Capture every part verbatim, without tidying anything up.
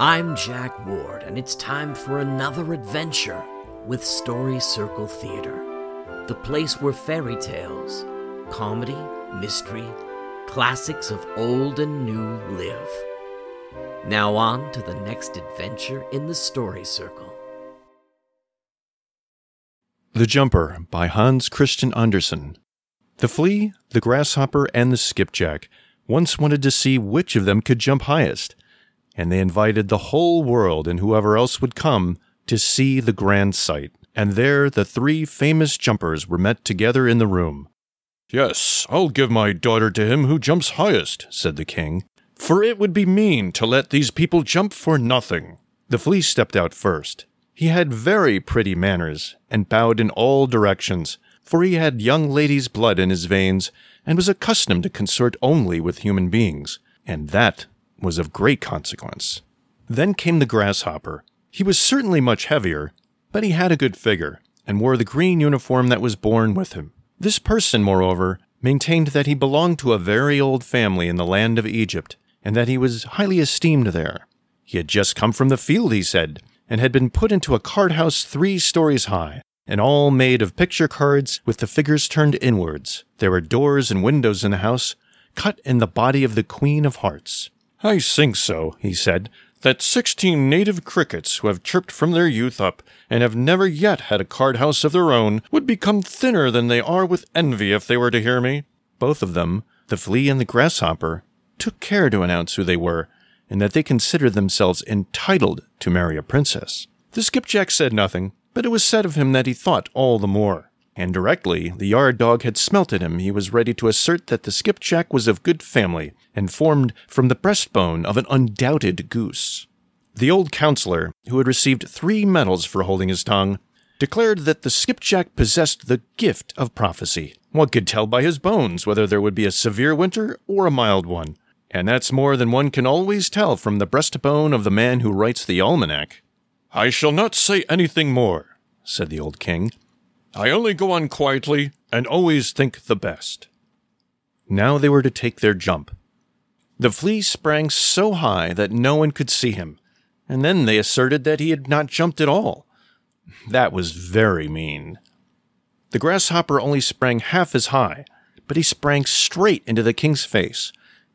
I'm Jack Ward, and it's time for another adventure with Story Circle Theater, the place where fairy tales, comedy, mystery, classics of old and new live. Now on to the next adventure in the Story Circle. The Jumper by Hans Christian Andersen. The flea, the grasshopper, and the skipjack once wanted to see which of them could jump highest, and they invited the whole world and whoever else would come to see the grand sight. And there the three famous jumpers were met together in the room. "Yes, I'll give my daughter to him who jumps highest," said the king, "for it would be mean to let these people jump for nothing." The flea stepped out first. He had very pretty manners and bowed in all directions, for he had young ladies' blood in his veins and was accustomed to consort only with human beings, and that was of great consequence. Then came the grasshopper. He was certainly much heavier, but he had a good figure, and wore the green uniform that was born with him. This person, moreover, maintained that he belonged to a very old family in the land of Egypt, and that he was highly esteemed there. He had just come from the field, he said, and had been put into a card-house three stories high, and all made of picture cards with the figures turned inwards. There were doors and windows in the house, cut in the body of the Queen of Hearts. "I think so," he said, "that sixteen native crickets who have chirped from their youth up, and have never yet had a card-house of their own, would become thinner than they are with envy if they were to hear me." Both of them, the flea and the grasshopper, took care to announce who they were, and that they considered themselves entitled to marry a princess. The skipjack said nothing, but it was said of him that he thought all the more. And directly the yard dog had smelt at him, he was ready to assert that the skipjack was of good family, and formed from the breastbone of an undoubted goose. The old counselor, who had received three medals for holding his tongue, declared that the skipjack possessed the gift of prophecy. One could tell by his bones whether there would be a severe winter or a mild one, and that's more than one can always tell from the breastbone of the man who writes the almanac. "I shall not say anything more," said the old king. "I only go on quietly, and always think the best." Now they were to take their jump. The flea sprang so high that no one could see him, and then they asserted that he had not jumped at all. That was very mean. The grasshopper only sprang half as high, but he sprang straight into the king's face,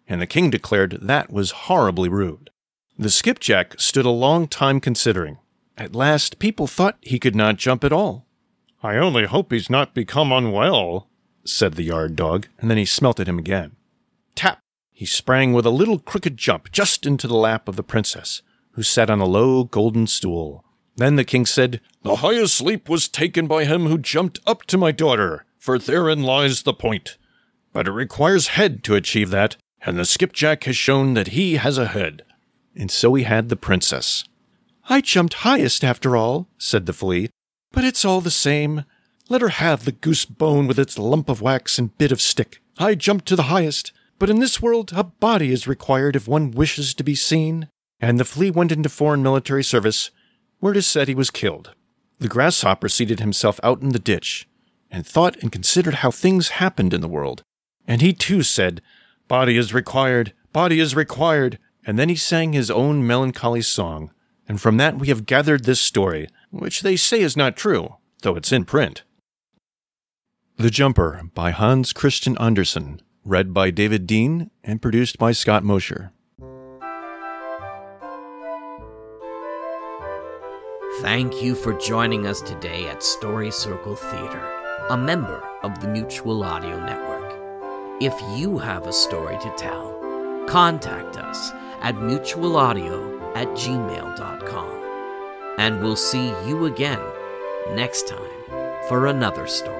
and the king declared that was horribly rude. The skipjack stood a long time considering. At last people thought he could not jump at all. "I only hope he's not become unwell," said the yard dog, and then he smelt at him again. Tap! He sprang with a little crooked jump just into the lap of the princess, who sat on a low golden stool. Then the king said, "The highest leap was taken by him who jumped up to my daughter, for therein lies the point. But it requires head to achieve that, and the skipjack has shown that he has a head." And so he had the princess. "I jumped highest after all," said the flea. "But it's all the same. Let her have the goose bone with its lump of wax and bit of stick. I jumped to the highest, but in this world a body is required if one wishes to be seen." And the flea went into foreign military service, where it is said he was killed. The grasshopper seated himself out in the ditch, and thought and considered how things happened in the world. And he too said, "Body is required, body is required." And then he sang his own melancholy song, and from that we have gathered this story, which they say is not true, though it's in print. The Jumper by Hans Christian Andersen, read by David Dean and produced by Scott Mosher. Thank you for joining us today at Story Circle Theater, a member of the Mutual Audio Network. If you have a story to tell, contact us at mutual audio at gmail dot com. And we'll see you again next time for another story.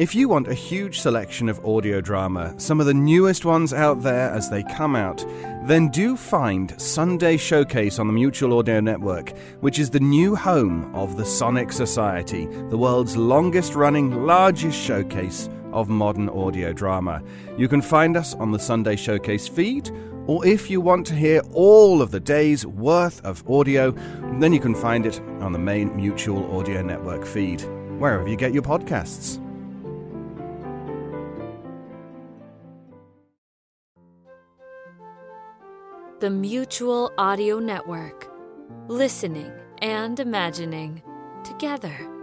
If you want a huge selection of audio drama, some of the newest ones out there as they come out, then do find Sunday Showcase on the Mutual Audio Network, which is the new home of the Sonic Society, the world's longest-running, largest showcase of modern audio drama. You can find us on the Sunday Showcase feed, or if you want to hear all of the day's worth of audio, then you can find it on the main Mutual Audio Network feed, wherever you get your podcasts. The Mutual Audio Network. Listening and imagining together.